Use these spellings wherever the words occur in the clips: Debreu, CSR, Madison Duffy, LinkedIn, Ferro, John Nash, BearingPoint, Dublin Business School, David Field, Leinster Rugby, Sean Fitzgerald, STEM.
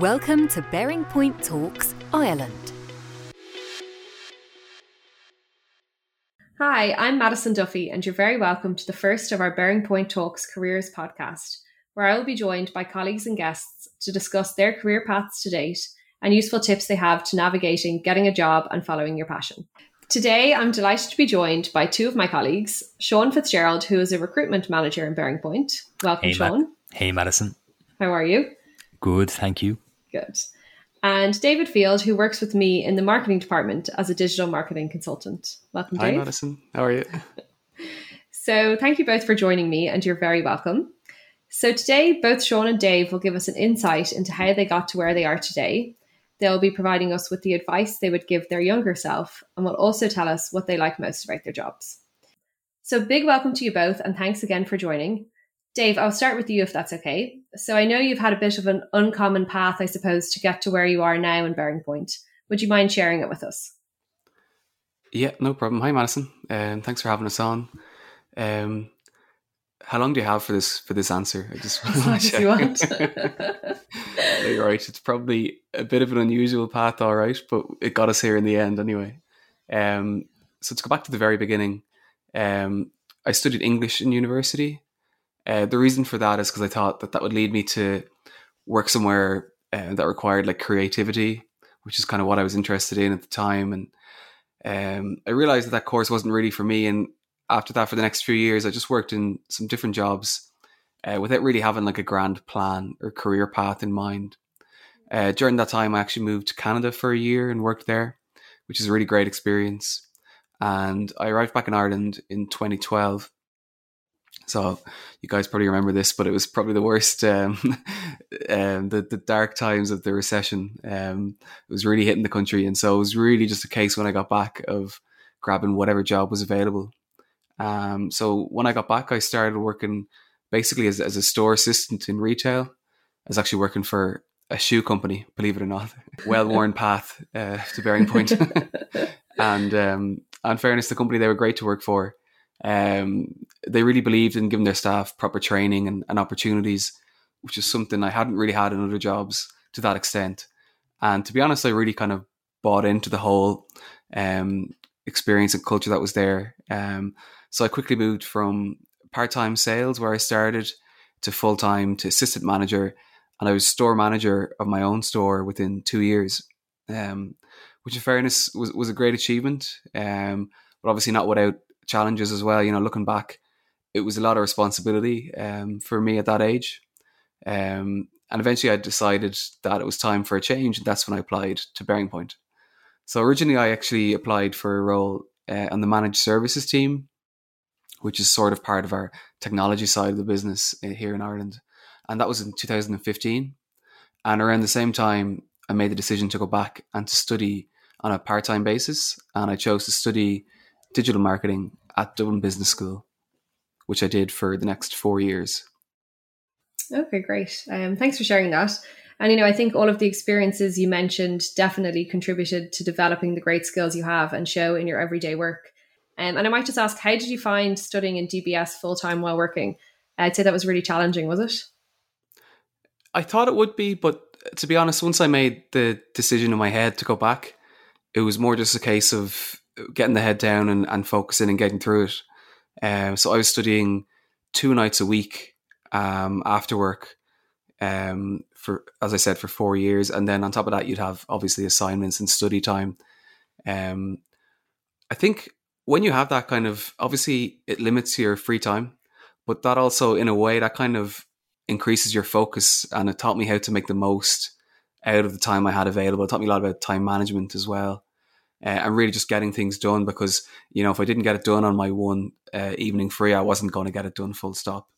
Welcome to BearingPoint Talks Ireland. Hi, I'm Madison Duffy and you're very welcome to the first of our BearingPoint Talks Careers podcast, where I will be joined by colleagues and guests to discuss their career paths to date and useful tips they have to navigating getting a job and following your passion. Today, I'm delighted to be joined by two of my colleagues, Sean Fitzgerald, who is a recruitment manager in BearingPoint. Welcome, Sean. Hey, Madison. How are you? Good, thank you. Good. And David Field, who works with me in the marketing department as a digital marketing consultant. Welcome, Dave. Hi, Madison. How are you? So thank you both for joining me, and you're very welcome. So today, both Sean and Dave will give us an insight into how they got to where they are today. They'll be providing us with the advice they would give their younger self, and will also tell us what they like most about their jobs. So big welcome to you both, and thanks again for joining. Dave, I'll start with you if that's okay. So I know you've had a bit of an uncommon path, I suppose, to get to where you are now in BearingPoint. Would you mind sharing it with us? Yeah, no problem. Hi, Madison. Thanks for having us on. How long do you have for this answer? I just as long as you want. You're right. It's probably a bit of an unusual path, all right, but it got us here in the end anyway. So to go back to the very beginning, I studied English in university. The reason for that is because I thought that would lead me to work somewhere that required like creativity, which is kind of what I was interested in at the time. And I realized that course wasn't really for me. And after that, for the next few years, I just worked in some different jobs without really having like a grand plan or career path in mind. During that time, I actually moved to Canada for a year and worked there, which is a really great experience. And I arrived back in Ireland in 2012. So you guys probably remember this, but it was probably the worst, the dark times of the recession. It was really hitting the country. And so it was really just a case when I got back of grabbing whatever job was available. So when I got back, I started working basically as a store assistant in retail. I was actually working for a shoe company, believe it or not. Well-worn path to BearingPoint. And in fairness, the company, they were great to work for. They really believed in giving their staff proper training and opportunities, which is something I hadn't really had in other jobs to that extent. And to be honest, I really kind of bought into the whole experience and culture that was there. So I quickly moved from part-time sales, where I started, to full-time to assistant manager. And I was store manager of my own store within 2 years, which in fairness was a great achievement, but obviously not without challenges as well. You know, looking back, it was a lot of responsibility for me at that age, and eventually I decided that it was time for a change, and that's when I applied to BearingPoint. So originally I actually applied for a role on the managed services team, which is sort of part of our technology side of the business here in Ireland, and that was in 2015. And around the same time I made the decision to go back and to study on a part-time basis, and I chose to study digital marketing at Dublin Business School, which I did for the next 4 years. Okay, great. Thanks for sharing that. And, you know, I think all of the experiences you mentioned definitely contributed to developing the great skills you have and show in your everyday work. And I might just ask, how did you find studying in DBS full-time while working? I'd say that was really challenging, was it? I thought it would be, but to be honest, once I made the decision in my head to go back, it was more just a case of getting the head down and focusing and getting through it. So I was studying 2 nights a week after work for, as I said, for 4 years. And then on top of that, you'd have obviously assignments and study time. I think when you have that kind of, obviously it limits your free time, but that also in a way that kind of increases your focus, and it taught me how to make the most out of the time I had available. It taught me a lot about time management as well. And really just getting things done, because, you know, if I didn't get it done on my one evening free, I wasn't going to get it done, full stop.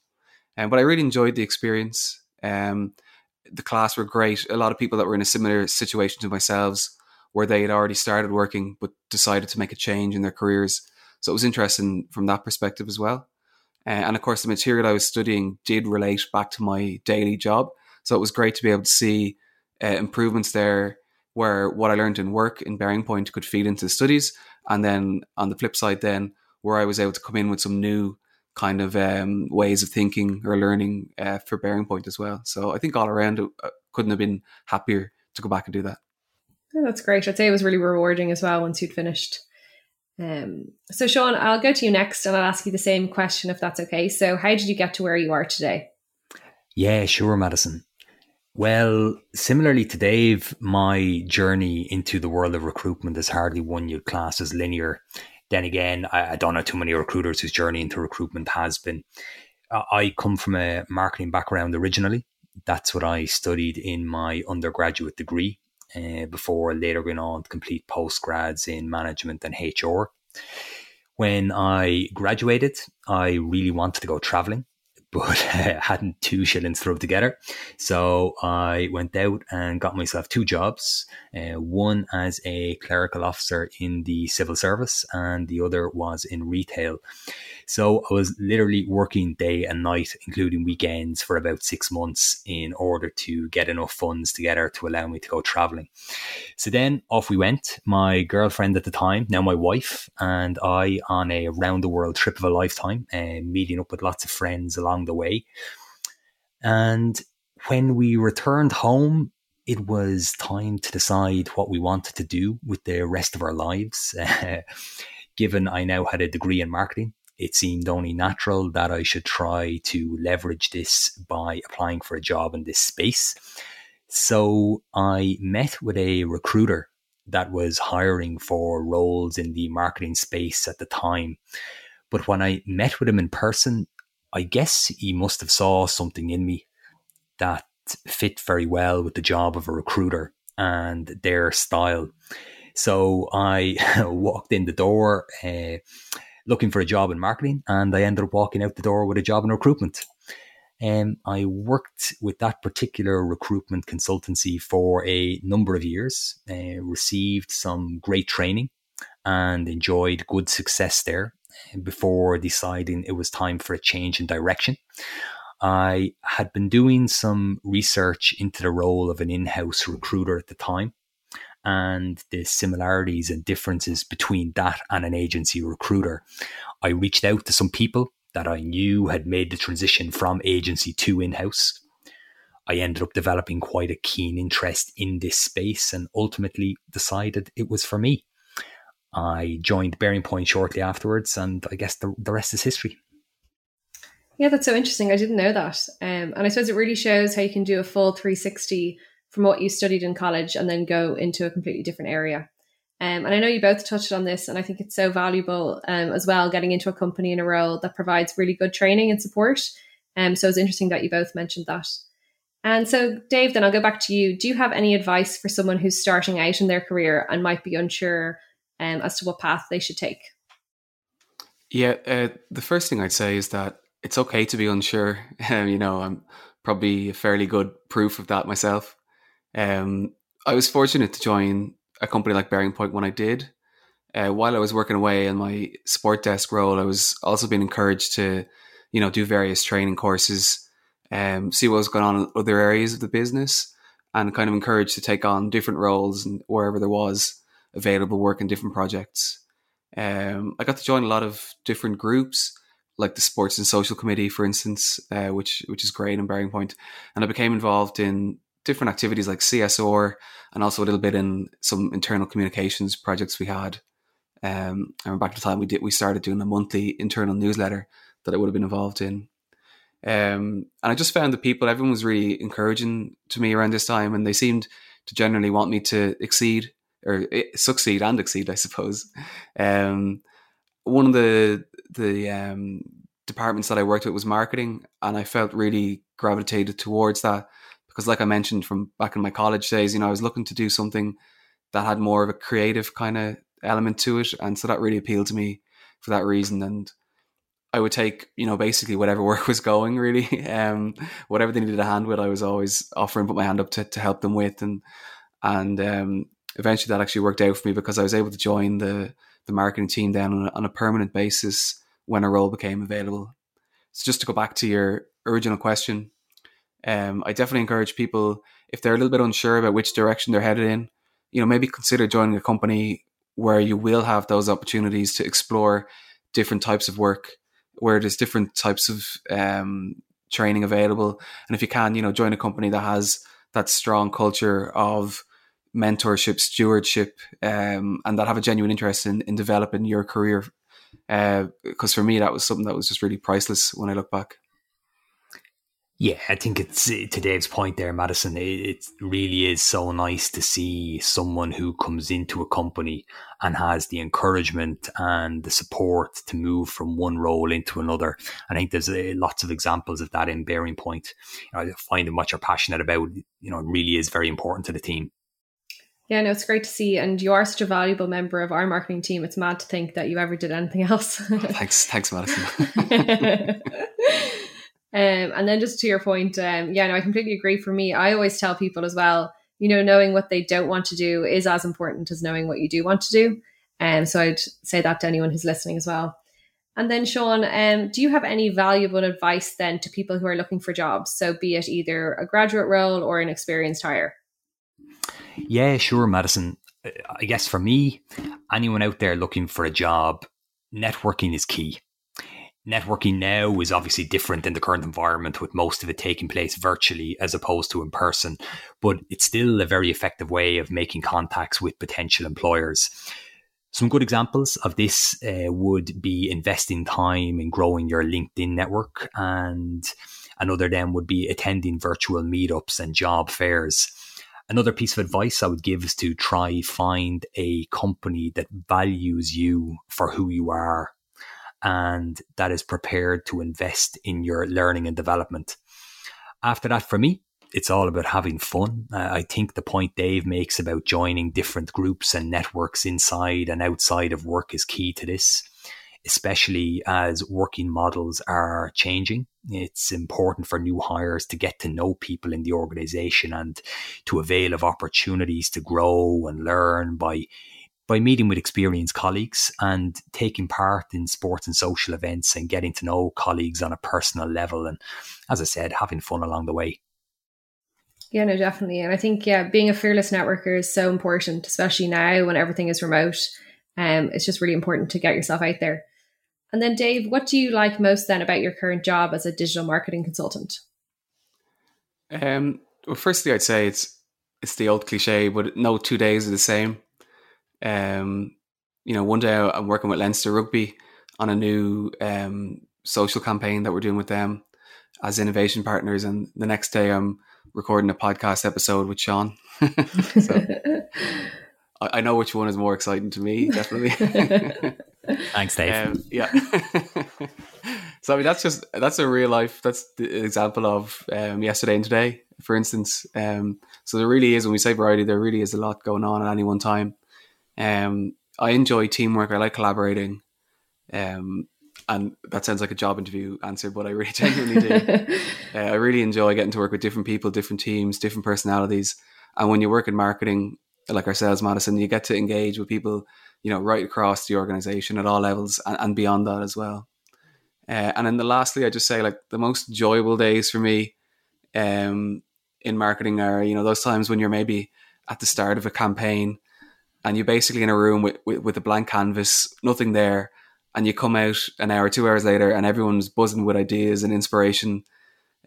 But I really enjoyed the experience. The class were great. A lot of people that were in a similar situation to myself, where they had already started working but decided to make a change in their careers. So it was interesting from that perspective as well. And of course, the material I was studying did relate back to my daily job. So it was great to be able to see improvements there, where what I learned in work in BearingPoint could feed into the studies. And then on the flip side then, where I was able to come in with some new kind of ways of thinking or learning for BearingPoint as well. So I think all around, couldn't have been happier to go back and do that. Yeah, that's great. I'd say it was really rewarding as well once you'd finished. So Sean, I'll go to you next and I'll ask you the same question if that's okay. So how did you get to where you are today? Yeah, sure, Madison. Well, similarly to Dave, my journey into the world of recruitment is hardly one you'd class as linear. Then again, I don't know too many recruiters whose journey into recruitment has been. I come from a marketing background originally. That's what I studied in my undergraduate degree before later going on to complete postgrads in management and HR. When I graduated, I really wanted to go traveling, but hadn't two shillings thrown together. So I went out and got myself two jobs, one as a clerical officer in the civil service and the other was in retail. So I was literally working day and night, including weekends, for about 6 months in order to get enough funds together to allow me to go traveling. So then off we went, my girlfriend at the time, now my wife, and I on a round the world trip of a lifetime, meeting up with lots of friends along the way. And when we returned home, it was time to decide what we wanted to do with the rest of our lives. Given I now had a degree in marketing, it seemed only natural that I should try to leverage this by applying for a job in this space. So I met with a recruiter that was hiring for roles in the marketing space at the time. But when I met with him in person, I guess he must have saw something in me that fit very well with the job of a recruiter and their style. So I walked in the door looking for a job in marketing, and I ended up walking out the door with a job in recruitment. I worked with that particular recruitment consultancy for a number of years, received some great training and enjoyed good success there, before deciding it was time for a change in direction. I had been doing some research into the role of an in-house recruiter at the time and the similarities and differences between that and an agency recruiter. I reached out to some people that I knew had made the transition from agency to in-house. I ended up developing quite a keen interest in this space and ultimately decided it was for me. I joined BearingPoint shortly afterwards, and I guess the rest is history. Yeah, that's so interesting. I didn't know that. And I suppose it really shows how you can do a full 360 from what you studied in college and then go into a completely different area. And I know you both touched on this, and I think it's so valuable as well, getting into a company in a role that provides really good training and support. So it's interesting that you both mentioned that. And so, Dave, then I'll go back to you. Do you have any advice for someone who's starting out in their career and might be unsure as to what path they should take? Yeah, the first thing I'd say is that it's okay to be unsure. I'm probably a fairly good proof of that myself. I was fortunate to join a company like BearingPoint when I did. While I was working away in my support desk role, I was also being encouraged to, do various training courses, see what was going on in other areas of the business, and kind of encouraged to take on different roles and wherever there was available work in different projects. I got to join a lot of different groups, like the Sports and Social Committee, for instance, which is great in BearingPoint. And I became involved in different activities like CSR and also a little bit in some internal communications projects we had. I remember back to the time we started doing a monthly internal newsletter that I would have been involved in. And I just found that everyone was really encouraging to me around this time, and they seemed to generally want me to succeed and exceed, I suppose. One of the departments that I worked with was marketing, and I felt really gravitated towards that because, like I mentioned from back in my college days, I was looking to do something that had more of a creative kind of element to it, and so that really appealed to me for that reason. And I would take, basically whatever work was going, really, whatever they needed a hand with, I was always offering, put my hand up to help them with, and eventually that actually worked out for me because I was able to join the marketing team then on a permanent basis when a role became available. So just to go back to your original question, I definitely encourage people, if they're a little bit unsure about which direction they're headed in, maybe consider joining a company where you will have those opportunities to explore different types of work, where there's different types of training available. And if you can, join a company that has that strong culture of mentorship, stewardship, and that have a genuine interest in developing your career. Because for me, that was something that was just really priceless when I look back. Yeah, I think it's to Dave's point there, Madison, it really is so nice to see someone who comes into a company and has the encouragement and the support to move from one role into another. I think there's lots of examples of that in BearingPoint. You know, finding what you're passionate about, you know, really is very important to the team. Yeah, no, it's great to see. And you are such a valuable member of our marketing team. It's mad to think that you ever did anything else. Oh, thanks, Madison. And then just to your point, I completely agree. For me, I always tell people as well, you know, knowing what they don't want to do is as important as knowing what you do want to do. So I'd say that to anyone who's listening as well. And then Sean, do you have any valuable advice then to people who are looking for jobs? So be it either a graduate role or an experienced hire. Yeah, sure, Madison. I guess for me, anyone out there looking for a job, networking is key. Networking now is obviously different in the current environment, with most of it taking place virtually as opposed to in person, but it's still a very effective way of making contacts with potential employers. Some good examples of this would be investing time in growing your LinkedIn network, and another then would be attending virtual meetups and job fairs. Another piece of advice I would give is to find a company that values you for who you are and that is prepared to invest in your learning and development. After that, for me, it's all about having fun. I think the point Dave makes about joining different groups and networks inside and outside of work is key to this, especially as working models are changing. It's important for new hires to get to know people in the organization and to avail of opportunities to grow and learn by meeting with experienced colleagues and taking part in sports and social events and getting to know colleagues on a personal level. And as I said, having fun along the way. Yeah, no, definitely. And I think, being a fearless networker is so important, especially now when everything is remote. It's just really important to get yourself out there. And then Dave, what do you like most then about your current job as a digital marketing consultant? Well, firstly, I'd say it's the old cliche, but no 2 days are the same. You know, one day I'm working with Leinster Rugby on a new social campaign that we're doing with them as innovation partners. And the next day I'm recording a podcast episode with Sean. So, I know which one is more exciting to me, definitely. Thanks, Dave. So I mean, that's a real life. That's the example of yesterday and today, for instance. So there really is, when we say variety, there really is a lot going on at any one time. I enjoy teamwork. I like collaborating. And that sounds like a job interview answer, but I really genuinely do. I really enjoy getting to work with different people, different teams, different personalities. And when you work in marketing, like ourselves, Madison, you get to engage with people, you know, right across the organization at all levels and beyond that as well. And then lastly, I just say, like, the most enjoyable days for me in marketing are, you know, those times when you're maybe at the start of a campaign and you're basically in a room with a blank canvas, nothing there, and you come out an hour, 2 hours later and everyone's buzzing with ideas and inspiration.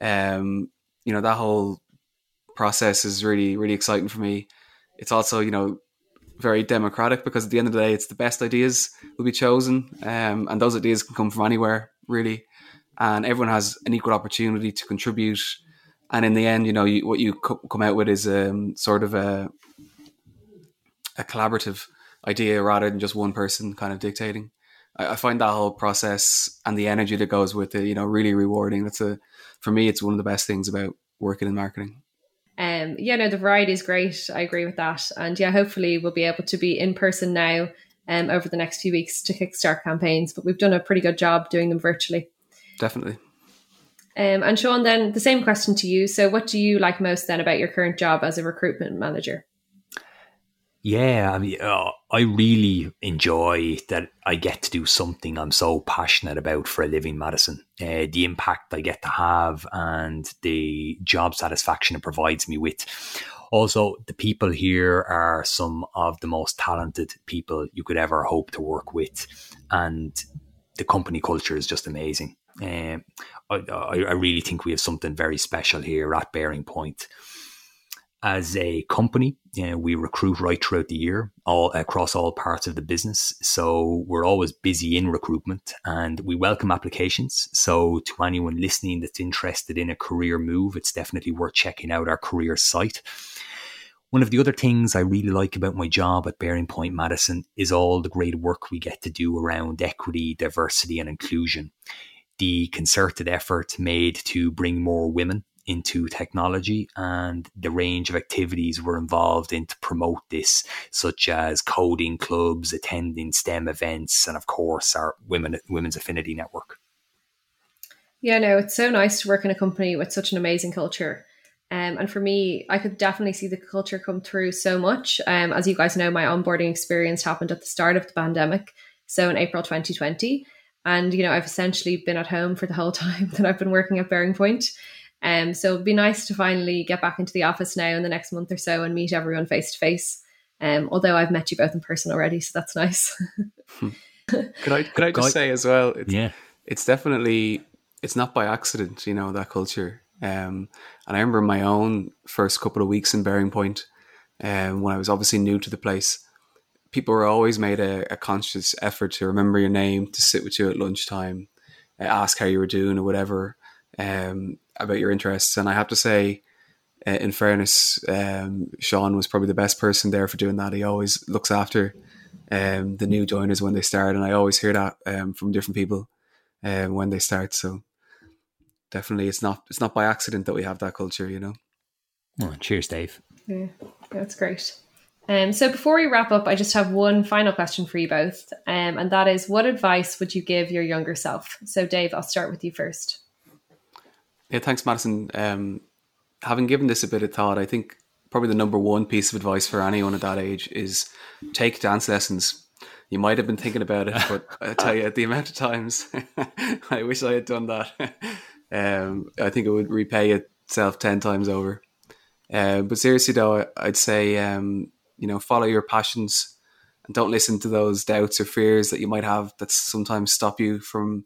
You know, that whole process is really, really exciting for me. It's also, you know, very democratic, because at the end of the day, it's the best ideas will be chosen. And those ideas can come from anywhere, really. And everyone has an equal opportunity to contribute. And in the end, you know, what you come out with is sort of a collaborative idea rather than just one person kind of dictating. I find that whole process and the energy that goes with it, you know, really rewarding. For me, it's one of the best things about working in marketing. The variety is great. I agree with that. And yeah, hopefully we'll be able to be in person now over the next few weeks to kickstart campaigns, but we've done a pretty good job doing them virtually. Definitely. And Sean, then the same question to you. So what do you like most then about your current job as a recruitment manager? Yeah, I mean, I really enjoy that I get to do something I'm so passionate about for a living, Madison. The impact I get to have and the job satisfaction it provides me with. Also, the people here are some of the most talented people you could ever hope to work with. And the company culture is just amazing. I really think we have something very special here at BearingPoint. As a company, we recruit right throughout the year, all across all parts of the business. So we're always busy in recruitment, and we welcome applications. So to anyone listening that's interested in a career move, it's definitely worth checking out our career site. One of the other things I really like about my job at BearingPoint Madison is all the great work we get to do around equity, diversity and inclusion. The concerted effort made to bring more women into technology and the range of activities we're involved in to promote this, such as coding clubs, attending STEM events, and of course our Women's Affinity Network. Yeah, no, it's so nice to work in a company with such an amazing culture. And for me, I could definitely see the culture come through so much. As you guys know, my onboarding experience happened at the start of the pandemic, so in April 2020. And, you know, I've essentially been at home for the whole time that I've been working at BearingPoint. So it'd be nice to finally get back into the office now in the next month or so and meet everyone face to face. Although I've met you both in person already, so that's nice. Could I just say as well? It's definitely, it's not by accident, you know, that culture. And I remember my own first couple of weeks in BearingPoint, when I was obviously new to the place. People were always made a conscious effort to remember your name, to sit with you at lunchtime, ask how you were doing or whatever. About your interests. And I have to say, in fairness, Sean was probably the best person there for doing that. He always looks after the new joiners when they start, and I always hear that from different people when they start. So definitely it's not by accident that we have that culture, you know. Oh, cheers, Dave. Yeah, that's great. So before we wrap up, I just have one final question for you both, and that is, what advice would you give your younger self? So Dave, I'll start with you first. Yeah, thanks, Madison. Having given this a bit of thought, I think probably the number one piece of advice for anyone at that age is take dance lessons. You might have been thinking about it, but I tell you, the amount of times I wish I had done that, I think it would repay itself 10 times over. But seriously, though, I'd say, you know, follow your passions and don't listen to those doubts or fears that you might have that sometimes stop you from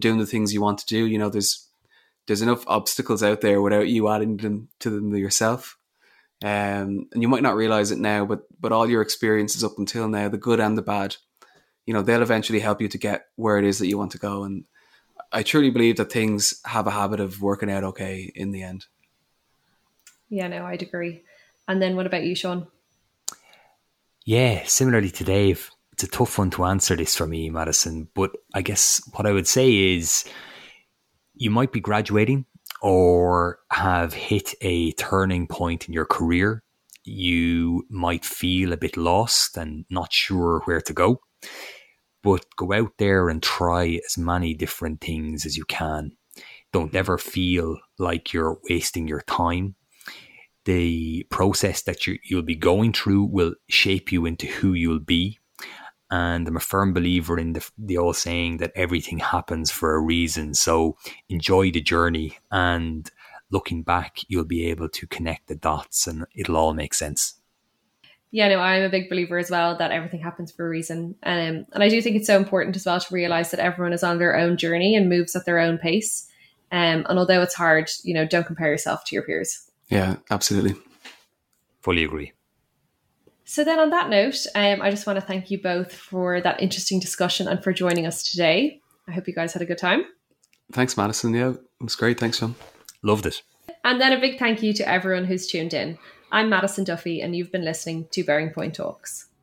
doing the things you want to do. You know, there's enough obstacles out there without you adding them to them yourself. And you might not realize it now, but all your experiences up until now, the good and the bad, you know, they'll eventually help you to get where it is that you want to go. And I truly believe that things have a habit of working out okay in the end. Yeah, no, I'd agree. And then what about you, Sean? Yeah, similarly to Dave, it's a tough one to answer this for me, Madison, but I guess what I would say is, you might be graduating or have hit a turning point in your career. You might feel a bit lost and not sure where to go, but go out there and try as many different things as you can. Don't ever feel like you're wasting your time. The process that you'll be going through will shape you into who you'll be. And I'm a firm believer in the old saying that everything happens for a reason. So enjoy the journey, and looking back, you'll be able to connect the dots and it'll all make sense. Yeah, no, I'm a big believer as well that everything happens for a reason. And I do think it's so important as well to realize that everyone is on their own journey and moves at their own pace. And although it's hard, you know, don't compare yourself to your peers. Yeah, absolutely. Fully agree. So then on that note, I just want to thank you both for that interesting discussion and for joining us today. I hope you guys had a good time. Thanks, Madison. Yeah, it was great. Thanks, Sean. Loved it. And then a big thank you to everyone who's tuned in. I'm Madison Duffy, and you've been listening to BearingPoint Talks.